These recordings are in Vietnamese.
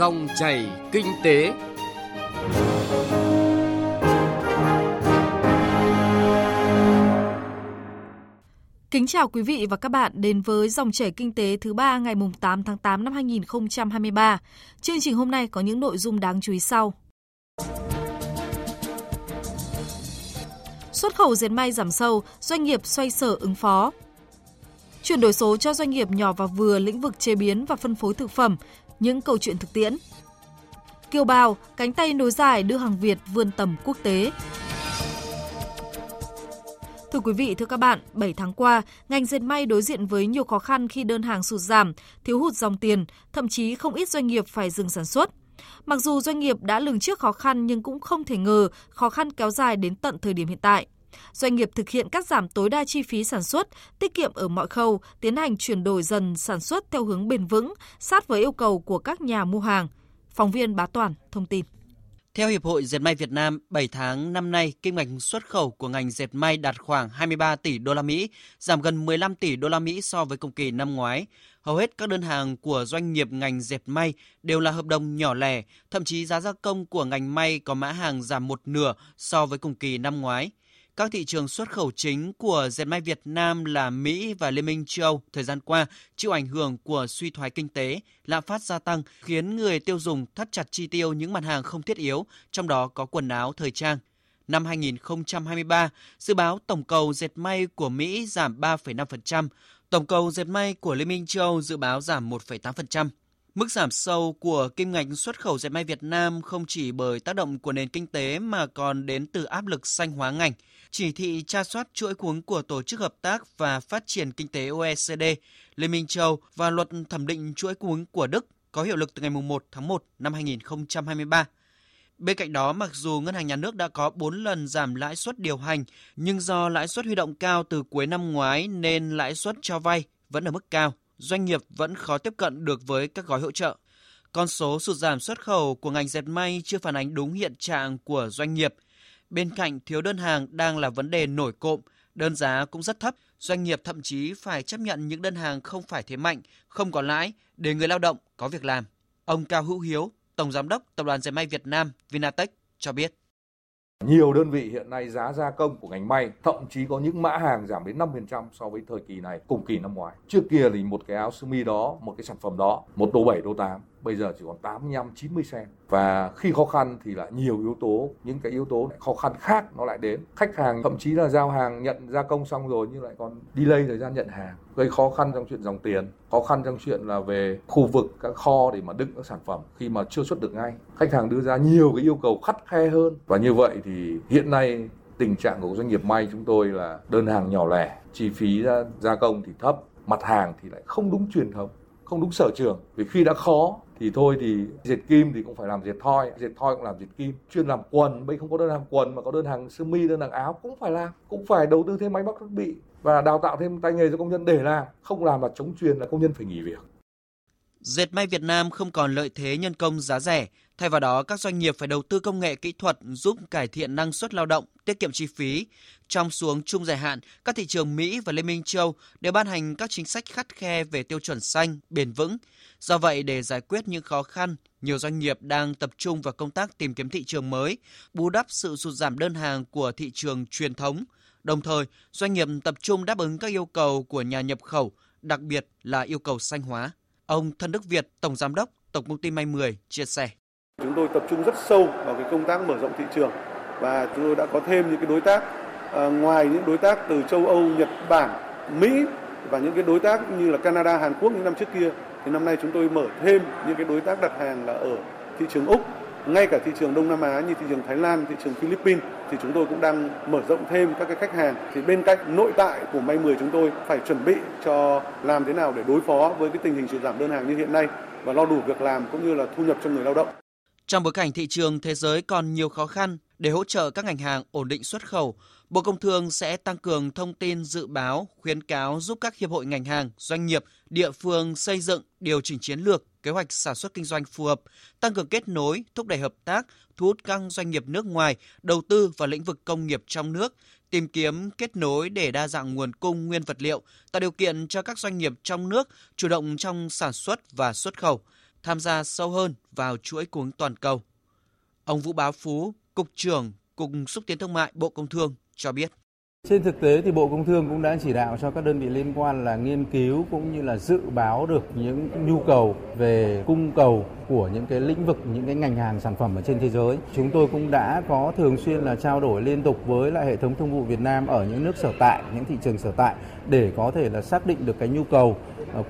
Dòng chảy kinh tế. Kính chào quý vị và các bạn đến với Dòng chảy kinh tế thứ 3 ngày 8 tháng 8 năm 2023. Chương trình hôm nay có những nội dung đáng chú ý sau. Xuất khẩu dệt may giảm sâu, doanh nghiệp xoay sở ứng phó. Chuyển đổi số cho doanh nghiệp nhỏ và vừa lĩnh vực chế biến và phân phối thực phẩm, những câu chuyện thực tiễn. Kiều bào, cánh tay nối dài đưa hàng Việt vươn tầm quốc tế. Thưa quý vị, thưa các bạn, 7 tháng qua, ngành dệt may đối diện với nhiều khó khăn khi đơn hàng sụt giảm, thiếu hụt dòng tiền, thậm chí không ít doanh nghiệp phải dừng sản xuất. Mặc dù doanh nghiệp đã lường trước khó khăn nhưng cũng không thể ngờ khó khăn kéo dài đến tận thời điểm hiện tại. Doanh nghiệp thực hiện cắt giảm tối đa chi phí sản xuất, tiết kiệm ở mọi khâu, tiến hành chuyển đổi dần sản xuất theo hướng bền vững, sát với yêu cầu của các nhà mua hàng. Phóng viên Bá Toàn thông tin. Theo Hiệp hội Dệt may Việt Nam, 7 tháng năm nay, kim ngạch xuất khẩu của ngành dệt may đạt khoảng 23 tỷ đô la Mỹ, giảm gần 15 tỷ đô la Mỹ so với cùng kỳ năm ngoái. Hầu hết các đơn hàng của doanh nghiệp ngành dệt may đều là hợp đồng nhỏ lẻ, thậm chí giá gia công của ngành may có mã hàng giảm một nửa so với cùng kỳ năm ngoái. Các thị trường xuất khẩu chính của dệt may Việt Nam là Mỹ và Liên minh châu Âu thời gian qua chịu ảnh hưởng của suy thoái kinh tế, lạm phát gia tăng khiến người tiêu dùng thắt chặt chi tiêu những mặt hàng không thiết yếu, trong đó có quần áo thời trang. Năm 2023, dự báo tổng cầu dệt may của Mỹ giảm 3,5%, tổng cầu dệt may của Liên minh châu Âu dự báo giảm 1,8%. Mức giảm sâu của kim ngạch xuất khẩu dệt may Việt Nam không chỉ bởi tác động của nền kinh tế mà còn đến từ áp lực xanh hóa ngành. Chỉ thị tra soát chuỗi cung của Tổ chức Hợp tác và Phát triển Kinh tế OECD, Liên minh châu Âu và luật thẩm định chuỗi cung của Đức có hiệu lực từ ngày 1 tháng 1 năm 2023. Bên cạnh đó, mặc dù Ngân hàng Nhà nước đã có 4 lần giảm lãi suất điều hành, nhưng do lãi suất huy động cao từ cuối năm ngoái nên lãi suất cho vay vẫn ở mức cao. Doanh nghiệp vẫn khó tiếp cận được với các gói hỗ trợ. Con số sụt giảm xuất khẩu của ngành dệt may chưa phản ánh đúng hiện trạng của doanh nghiệp. Bên cạnh thiếu đơn hàng đang là vấn đề nổi cộm, đơn giá cũng rất thấp. Doanh nghiệp thậm chí phải chấp nhận những đơn hàng không phải thế mạnh, không có lãi để người lao động có việc làm. Ông Cao Hữu Hiếu, Tổng Giám đốc Tập đoàn Dệt may Việt Nam Vinatex cho biết. Nhiều đơn vị hiện nay giá gia công của ngành may thậm chí có những mã hàng giảm đến 5% so với thời kỳ này, cùng kỳ năm ngoái. Trước kia thì một cái áo sơ mi đó, một cái sản phẩm đó, $1.7, $1.8, bây giờ chỉ còn 85-90 cent. Và khi khó khăn thì lại nhiều yếu tố, những cái yếu tố khó khăn khác nó lại đến. Khách hàng thậm chí là giao hàng, nhận gia công xong rồi nhưng lại còn delay thời gian nhận hàng, gây khó khăn trong chuyện dòng tiền, khó khăn trong chuyện là về khu vực các kho để mà đựng các sản phẩm khi mà chưa xuất được ngay. Khách hàng đưa ra nhiều cái yêu cầu khắt khe hơn và như vậy thì hiện nay tình trạng của doanh nghiệp may chúng tôi là đơn hàng nhỏ lẻ, chi phí gia công thì thấp, mặt hàng thì lại không đúng truyền thống, không đúng sở trường. Vì khi đã khó thì thôi thì dệt kim thì cũng phải làm dệt thoi cũng làm dệt kim, chuyên làm quần, bây không có đơn hàng quần mà có đơn hàng sơ mi, đơn hàng áo cũng phải làm, cũng phải đầu tư thêm máy móc thiết bị và đào tạo thêm tay nghề cho công nhân để làm, không làm là chống chuyền, là công nhân phải nghỉ việc. Dệt may Việt Nam không còn lợi thế nhân công giá rẻ, thay vào đó các doanh nghiệp phải đầu tư công nghệ kỹ thuật giúp cải thiện năng suất lao động, tiết kiệm chi phí. Trong xuống trung dài hạn, các thị trường Mỹ và Liên minh châu Âu đều ban hành các chính sách khắt khe về tiêu chuẩn xanh, bền vững. Do vậy, để giải quyết những khó khăn, nhiều doanh nghiệp đang tập trung vào công tác tìm kiếm thị trường mới, bù đắp sự sụt giảm đơn hàng của thị trường truyền thống. Đồng thời, doanh nghiệp tập trung đáp ứng các yêu cầu của nhà nhập khẩu, đặc biệt là yêu cầu xanh hóa. Ông Thân Đức Việt, Tổng Giám đốc Tổng Công ty May 10 chia sẻ. Chúng tôi tập trung rất sâu vào cái công tác mở rộng thị trường và chúng tôi đã có thêm những cái đối tác ngoài những đối tác từ châu Âu, Nhật Bản, Mỹ và những cái đối tác như là Canada, Hàn Quốc những năm trước kia thì năm nay chúng tôi mở thêm những cái đối tác đặt hàng là ở thị trường Úc, ngay cả thị trường Đông Nam Á như thị trường Thái Lan, thị trường Philippines thì chúng tôi cũng đang mở rộng thêm các cái khách hàng. Thì bên cạnh nội tại của May 10 chúng tôi phải chuẩn bị cho làm thế nào để đối phó với cái tình hình sụt giảm đơn hàng như hiện nay và lo đủ việc làm cũng như là thu nhập cho người lao động. Trong bối cảnh thị trường thế giới còn nhiều khó khăn, để hỗ trợ các ngành hàng ổn định xuất khẩu, Bộ Công Thương sẽ tăng cường thông tin dự báo, khuyến cáo giúp các hiệp hội ngành hàng, doanh nghiệp, địa phương xây dựng, điều chỉnh chiến lược, kế hoạch sản xuất kinh doanh phù hợp, tăng cường kết nối, thúc đẩy hợp tác, thu hút các doanh nghiệp nước ngoài đầu tư vào lĩnh vực công nghiệp trong nước, tìm kiếm kết nối để đa dạng nguồn cung nguyên vật liệu, tạo điều kiện cho các doanh nghiệp trong nước chủ động trong sản xuất và xuất khẩu. tham gia sâu hơn vào chuỗi cung ứng toàn cầu. Ông Vũ Bá Phú, Cục trưởng Cục Xúc tiến Thương mại Bộ Công Thương cho biết. Trên thực tế thì Bộ Công Thương cũng đã chỉ đạo cho các đơn vị liên quan là nghiên cứu cũng như là dự báo được những nhu cầu về cung cầu của những cái lĩnh vực, những cái ngành hàng sản phẩm ở trên thế giới. Chúng tôi cũng đã có thường xuyên là trao đổi liên tục với lại hệ thống thương vụ Việt Nam ở những nước sở tại, những thị trường sở tại để có thể là xác định được cái nhu cầu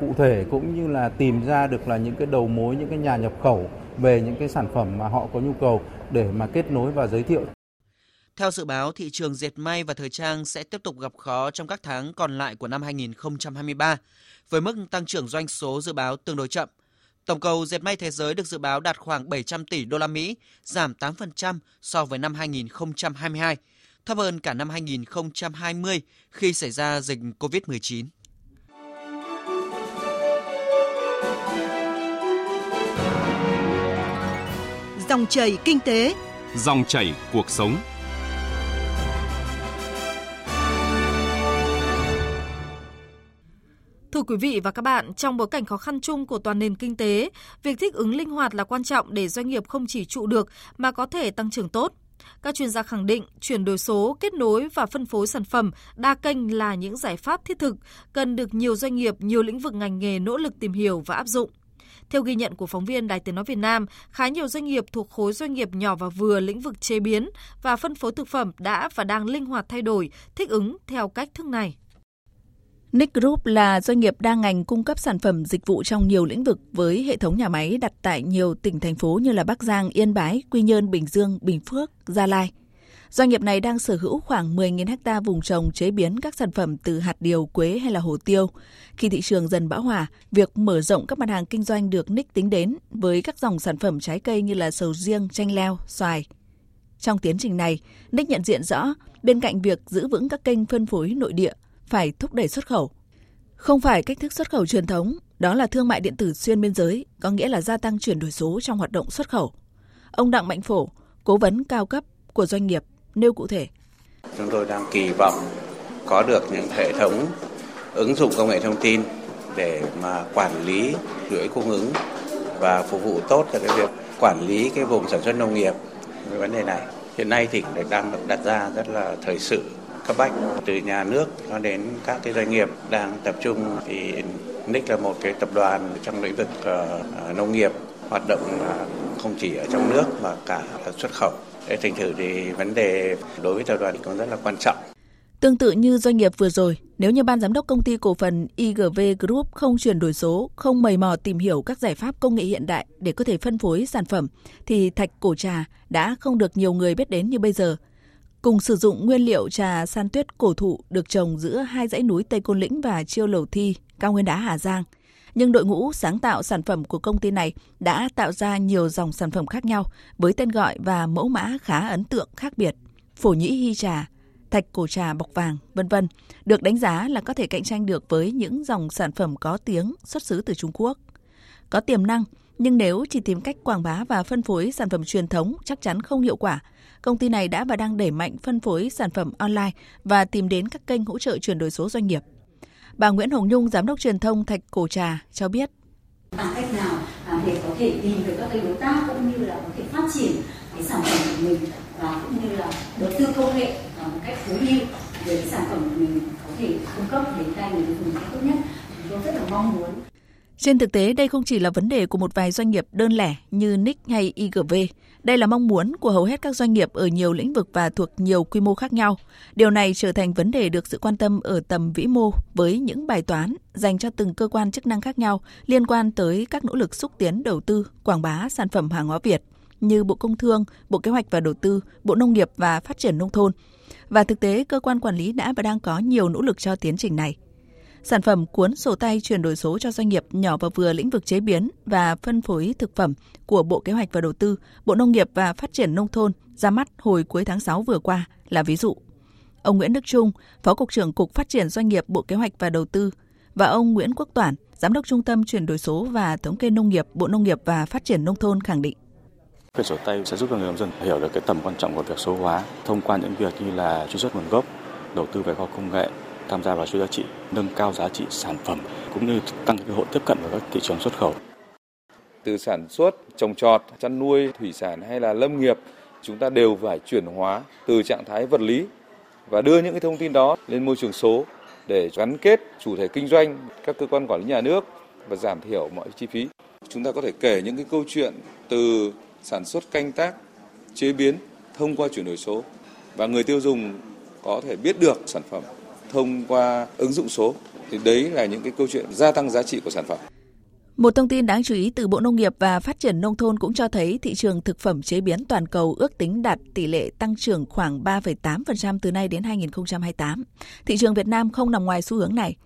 cụ thể cũng như là tìm ra được là những cái đầu mối, những cái nhà nhập khẩu về những cái sản phẩm mà họ có nhu cầu để mà kết nối và giới thiệu. Theo dự báo, thị trường dệt may và thời trang sẽ tiếp tục gặp khó trong các tháng còn lại của năm 2023, với mức tăng trưởng doanh số dự báo tương đối chậm. Tổng cầu dệt may thế giới được dự báo đạt khoảng 700 tỷ đô la Mỹ, giảm 8% so với năm 2022, thấp hơn cả năm 2020 khi xảy ra dịch COVID-19. Dòng chảy kinh tế, dòng chảy cuộc sống. Thưa quý vị và các bạn, trong bối cảnh khó khăn chung của toàn nền kinh tế, việc thích ứng linh hoạt là quan trọng để doanh nghiệp không chỉ trụ được mà có thể tăng trưởng tốt. Các chuyên gia khẳng định chuyển đổi số, kết nối và phân phối sản phẩm đa kênh là những giải pháp thiết thực, cần được nhiều doanh nghiệp, nhiều lĩnh vực ngành nghề nỗ lực tìm hiểu và áp dụng. Theo ghi nhận của phóng viên Đài Tiếng nói Việt Nam, khá nhiều doanh nghiệp thuộc khối doanh nghiệp nhỏ và vừa lĩnh vực chế biến và phân phối thực phẩm đã và đang linh hoạt thay đổi, thích ứng theo cách thức này. Nic Group là doanh nghiệp đa ngành cung cấp sản phẩm dịch vụ trong nhiều lĩnh vực với hệ thống nhà máy đặt tại nhiều tỉnh, thành phố như là Bắc Giang, Yên Bái, Quy Nhơn, Bình Dương, Bình Phước, Gia Lai. Doanh nghiệp này đang sở hữu khoảng 10.000 ha vùng trồng chế biến các sản phẩm từ hạt điều, quế hay là hồ tiêu. Khi thị trường dần bão hòa, việc mở rộng các mặt hàng kinh doanh được Nic tính đến với các dòng sản phẩm trái cây như là sầu riêng, chanh leo, xoài. Trong tiến trình này, Nic nhận diện rõ bên cạnh việc giữ vững các kênh phân phối nội địa, phải thúc đẩy xuất khẩu. Không phải cách thức xuất khẩu truyền thống, đó là thương mại điện tử xuyên biên giới, có nghĩa là gia tăng chuyển đổi số trong hoạt động xuất khẩu. Ông Đặng Mạnh Phổ, cố vấn cao cấp của doanh nghiệp, nêu cụ thể. Chúng tôi đang kỳ vọng có được những hệ thống ứng dụng công nghệ thông tin để mà quản lý chuỗi cung ứng và phục vụ tốt cho cái việc quản lý cái vùng sản xuất nông nghiệp. Cái vấn đề này hiện nay thì đang được đặt ra rất là thời sự. Các bách từ nhà nước cho đến các cái doanh nghiệp đang tập trung thì Nic là một cái tập đoàn trong lĩnh vực nông nghiệp hoạt động không chỉ ở trong nước mà cả xuất khẩu. Để thành thử thì vấn đề đối với tập đoàn cũng rất là quan trọng. Tương tự như doanh nghiệp vừa rồi, nếu như ban giám đốc công ty cổ phần IGV Group không chuyển đổi số, không mầy mò tìm hiểu các giải pháp công nghệ hiện đại để có thể phân phối sản phẩm, thì Thạch Cổ Trà đã không được nhiều người biết đến như bây giờ. Cùng sử dụng nguyên liệu trà san tuyết cổ thụ được trồng giữa hai dãy núi Tây Côn Lĩnh và Chiêu Lầu Thi, cao nguyên đá Hà Giang. Nhưng đội ngũ sáng tạo sản phẩm của công ty này đã tạo ra nhiều dòng sản phẩm khác nhau với tên gọi và mẫu mã khá ấn tượng khác biệt. Phổ nhĩ hy trà, Thạch Cổ Trà bọc vàng, v.v. được đánh giá là có thể cạnh tranh được với những dòng sản phẩm có tiếng xuất xứ từ Trung Quốc. Có tiềm năng, nhưng nếu chỉ tìm cách quảng bá và phân phối sản phẩm truyền thống chắc chắn không hiệu quả. Công ty này đã và đang đẩy mạnh phân phối sản phẩm online và tìm đến các kênh hỗ trợ chuyển đổi số doanh nghiệp. Bà Nguyễn Hồng Nhung, Giám đốc truyền thông Thạch Cổ Trà cho biết. Bằng cách nào để có thể tìm được các đối tác cũng như là có thể phát triển cái sản phẩm của mình và cũng như là đầu tư công nghệ một cách tối ưu để cái sản phẩm của mình có thể cung cấp đến tay người tiêu dùng tốt nhất. Chúng tôi rất là mong muốn. Trên thực tế, đây không chỉ là vấn đề của một vài doanh nghiệp đơn lẻ như Nic hay IGV. Đây là mong muốn của hầu hết các doanh nghiệp ở nhiều lĩnh vực và thuộc nhiều quy mô khác nhau. Điều này trở thành vấn đề được sự quan tâm ở tầm vĩ mô với những bài toán dành cho từng cơ quan chức năng khác nhau liên quan tới các nỗ lực xúc tiến đầu tư, quảng bá sản phẩm hàng hóa Việt như Bộ Công Thương, Bộ Kế hoạch và Đầu tư, Bộ Nông nghiệp và Phát triển Nông thôn. Và thực tế, cơ quan quản lý đã và đang có nhiều nỗ lực cho tiến trình này. Sản phẩm cuốn sổ tay chuyển đổi số cho doanh nghiệp nhỏ và vừa lĩnh vực chế biến và phân phối thực phẩm của Bộ Kế hoạch và Đầu tư, Bộ Nông nghiệp và Phát triển Nông thôn ra mắt hồi cuối tháng 6 vừa qua là ví dụ. Ông Nguyễn Đức Trung, Phó Cục trưởng Cục Phát triển Doanh nghiệp Bộ Kế hoạch và Đầu tư và ông Nguyễn Quốc Toản, Giám đốc Trung tâm Chuyển đổi số và Thống kê Nông nghiệp, Bộ Nông nghiệp và Phát triển Nông thôn khẳng định. Quyển sổ tay sẽ giúp cho người nông dân hiểu được cái tầm quan trọng của việc số hóa thông qua những việc như là truy xuất nguồn gốc, đầu tư về khoa học công nghệ, tham gia vào chuỗi giá trị, nâng cao giá trị sản phẩm cũng như tăng cơ hội tiếp cận vào các thị trường xuất khẩu. từ sản xuất, trồng trọt, chăn nuôi, thủy sản hay là lâm nghiệp, chúng ta đều phải chuyển hóa từ trạng thái vật lý và đưa những cái thông tin đó lên môi trường số để gắn kết chủ thể kinh doanh, các cơ quan quản lý nhà nước và giảm thiểu mọi chi phí. Chúng ta có thể kể những cái câu chuyện từ sản xuất, canh tác, chế biến thông qua chuyển đổi số và người tiêu dùng có thể biết được sản phẩm thông qua ứng dụng số. Thì đấy là những cái câu chuyện gia tăng giá trị của sản phẩm. Một thông tin đáng chú ý từ Bộ Nông nghiệp và Phát triển Nông thôn cũng cho thấy thị trường thực phẩm chế biến toàn cầu ước tính đạt tỷ lệ tăng trưởng khoảng 3,8% từ nay đến 2028. Thị trường Việt Nam không nằm ngoài xu hướng này.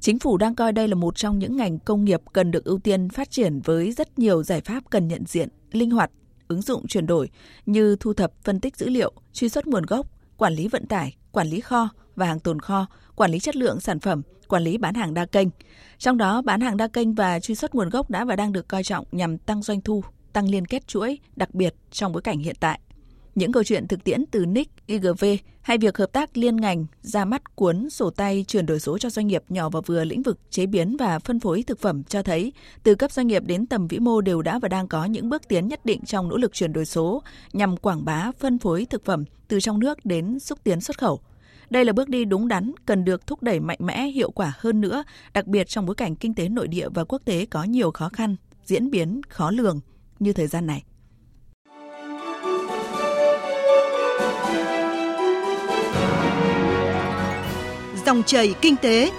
Chính phủ đang coi đây là một trong những ngành công nghiệp cần được ưu tiên phát triển với rất nhiều giải pháp cần nhận diện, linh hoạt, ứng dụng chuyển đổi như thu thập, phân tích dữ liệu, truy xuất nguồn gốc, quản lý vận tải, quản lý kho và hàng tồn kho, quản lý chất lượng sản phẩm, quản lý bán hàng đa kênh. Trong đó, bán hàng đa kênh và truy xuất nguồn gốc đã và đang được coi trọng nhằm tăng doanh thu, tăng liên kết chuỗi, đặc biệt trong bối cảnh hiện tại. Những câu chuyện thực tiễn từ Nic, IGV hay việc hợp tác liên ngành ra mắt cuốn sổ tay chuyển đổi số cho doanh nghiệp nhỏ và vừa lĩnh vực chế biến và phân phối thực phẩm cho thấy từ cấp doanh nghiệp đến tầm vĩ mô đều đã và đang có những bước tiến nhất định trong nỗ lực chuyển đổi số nhằm quảng bá phân phối thực phẩm từ trong nước đến xúc tiến xuất khẩu. Đây là bước đi đúng đắn, cần được thúc đẩy mạnh mẽ, hiệu quả hơn nữa, đặc biệt trong bối cảnh kinh tế nội địa và quốc tế có nhiều khó khăn, diễn biến khó lường như thời gian này. Dòng chảy kinh tế,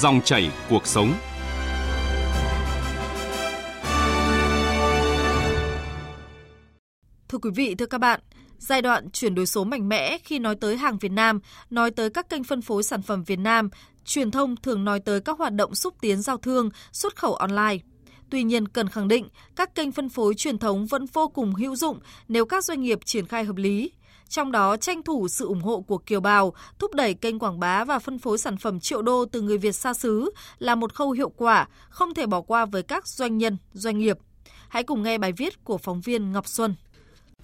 dòng chảy cuộc sống. Thưa quý vị, thưa các bạn, giai đoạn chuyển đổi số mạnh mẽ khi nói tới hàng Việt Nam, nói tới các kênh phân phối sản phẩm Việt Nam, truyền thông thường nói tới các hoạt động xúc tiến giao thương, xuất khẩu online. Tuy nhiên, cần khẳng định, các kênh phân phối truyền thống vẫn vô cùng hữu dụng nếu các doanh nghiệp triển khai hợp lý. Trong đó, tranh thủ sự ủng hộ của kiều bào, thúc đẩy kênh quảng bá và phân phối sản phẩm triệu đô từ người Việt xa xứ là một khâu hiệu quả, không thể bỏ qua với các doanh nhân, doanh nghiệp. Hãy cùng nghe bài viết của phóng viên Ngọc Xuân.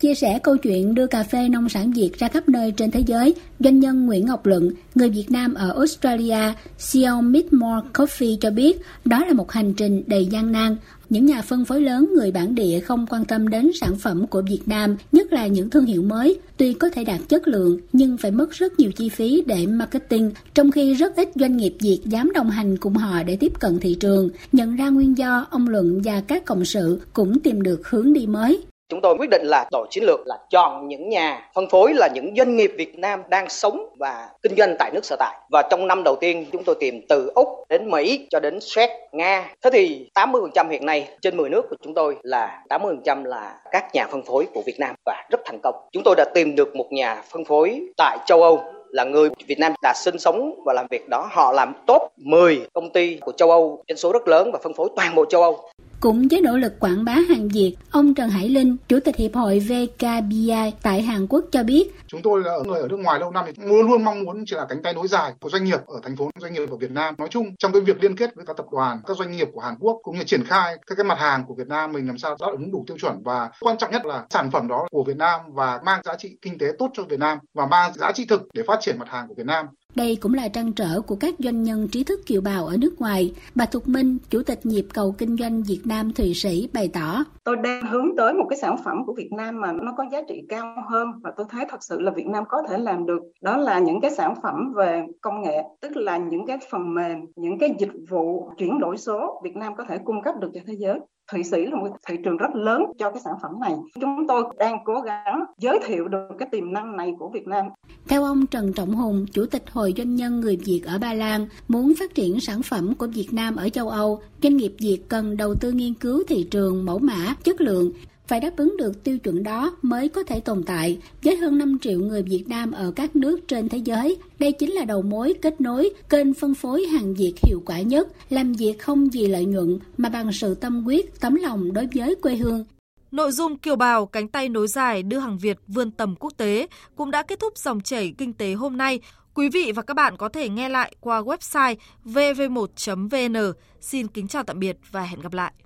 Chia sẻ câu chuyện đưa cà phê nông sản Việt ra khắp nơi trên thế giới, doanh nhân Nguyễn Ngọc Luận, người Việt Nam ở Australia, CEO Midmore Coffee cho biết đó là một hành trình đầy gian nan. Những nhà phân phối lớn người bản địa không quan tâm đến sản phẩm của Việt Nam, nhất là những thương hiệu mới. Tuy có thể đạt chất lượng, nhưng phải mất rất nhiều chi phí để marketing, trong khi rất ít doanh nghiệp Việt dám đồng hành cùng họ để tiếp cận thị trường. Nhận ra nguyên do, ông Luận và các cộng sự cũng tìm được hướng đi mới. Chúng tôi quyết định là đổi chiến lược, là chọn những nhà phân phối là những doanh nghiệp Việt Nam đang sống và kinh doanh tại nước sở tại. Và trong năm đầu tiên chúng tôi tìm từ Úc đến Mỹ cho đến Séc, Nga. Thế thì 80% hiện nay trên 10 nước của chúng tôi là 80% là các nhà phân phối của Việt Nam và rất thành công. Chúng tôi đã tìm được một nhà phân phối tại châu Âu là người Việt Nam đã sinh sống và làm việc đó. Họ làm top 10 công ty của châu Âu, doanh số rất lớn và phân phối toàn bộ châu Âu. Cũng với nỗ lực quảng bá hàng Việt, ông Trần Hải Linh, Chủ tịch Hiệp hội VKBI tại Hàn Quốc cho biết. Chúng tôi là người ở nước ngoài lâu năm thì luôn luôn mong muốn chỉ là cánh tay nối dài của doanh nghiệp ở thành phố, doanh nghiệp ở Việt Nam. Nói chung, trong cái việc liên kết với các tập đoàn, các doanh nghiệp của Hàn Quốc cũng như triển khai các cái mặt hàng của Việt Nam mình làm sao đáp ứng đủ tiêu chuẩn và quan trọng nhất là sản phẩm đó của Việt Nam và mang giá trị kinh tế tốt cho Việt Nam và mang giá trị thực để phát triển mặt hàng của Việt Nam. Đây cũng là trăn trở của các doanh nhân trí thức kiều bào ở nước ngoài. Bà Thục Minh, Chủ tịch Nhịp cầu Kinh doanh Việt Nam Thụy Sĩ bày tỏ. Tôi đang hướng tới một cái sản phẩm của Việt Nam mà nó có giá trị cao hơn và tôi thấy thật sự là Việt Nam có thể làm được. Đó là những cái sản phẩm về công nghệ, tức là những cái phần mềm, những cái dịch vụ chuyển đổi số Việt Nam có thể cung cấp được cho thế giới. Thụy Sĩ là một thị trường rất lớn cho cái sản phẩm này. Chúng tôi đang cố gắng giới thiệu được cái tiềm năng này của Việt Nam. Theo ông Trần Trọng Hùng, Chủ tịch Hội Doanh nhân người Việt ở Ba Lan, muốn phát triển sản phẩm của Việt Nam ở châu Âu, doanh nghiệp Việt cần đầu tư nghiên cứu thị trường, mẫu mã, chất lượng. Phải đáp ứng được tiêu chuẩn đó mới có thể tồn tại. Với hơn 5 triệu người Việt Nam ở các nước trên thế giới, đây chính là đầu mối kết nối, kênh phân phối hàng Việt hiệu quả nhất, làm việc không vì lợi nhuận mà bằng sự tâm huyết, tấm lòng đối với quê hương. Nội dung kiều bào cánh tay nối dài đưa hàng Việt vươn tầm quốc tế cũng đã kết thúc dòng chảy kinh tế hôm nay. Quý vị và các bạn có thể nghe lại qua website vv1.vn. Xin kính chào tạm biệt và hẹn gặp lại.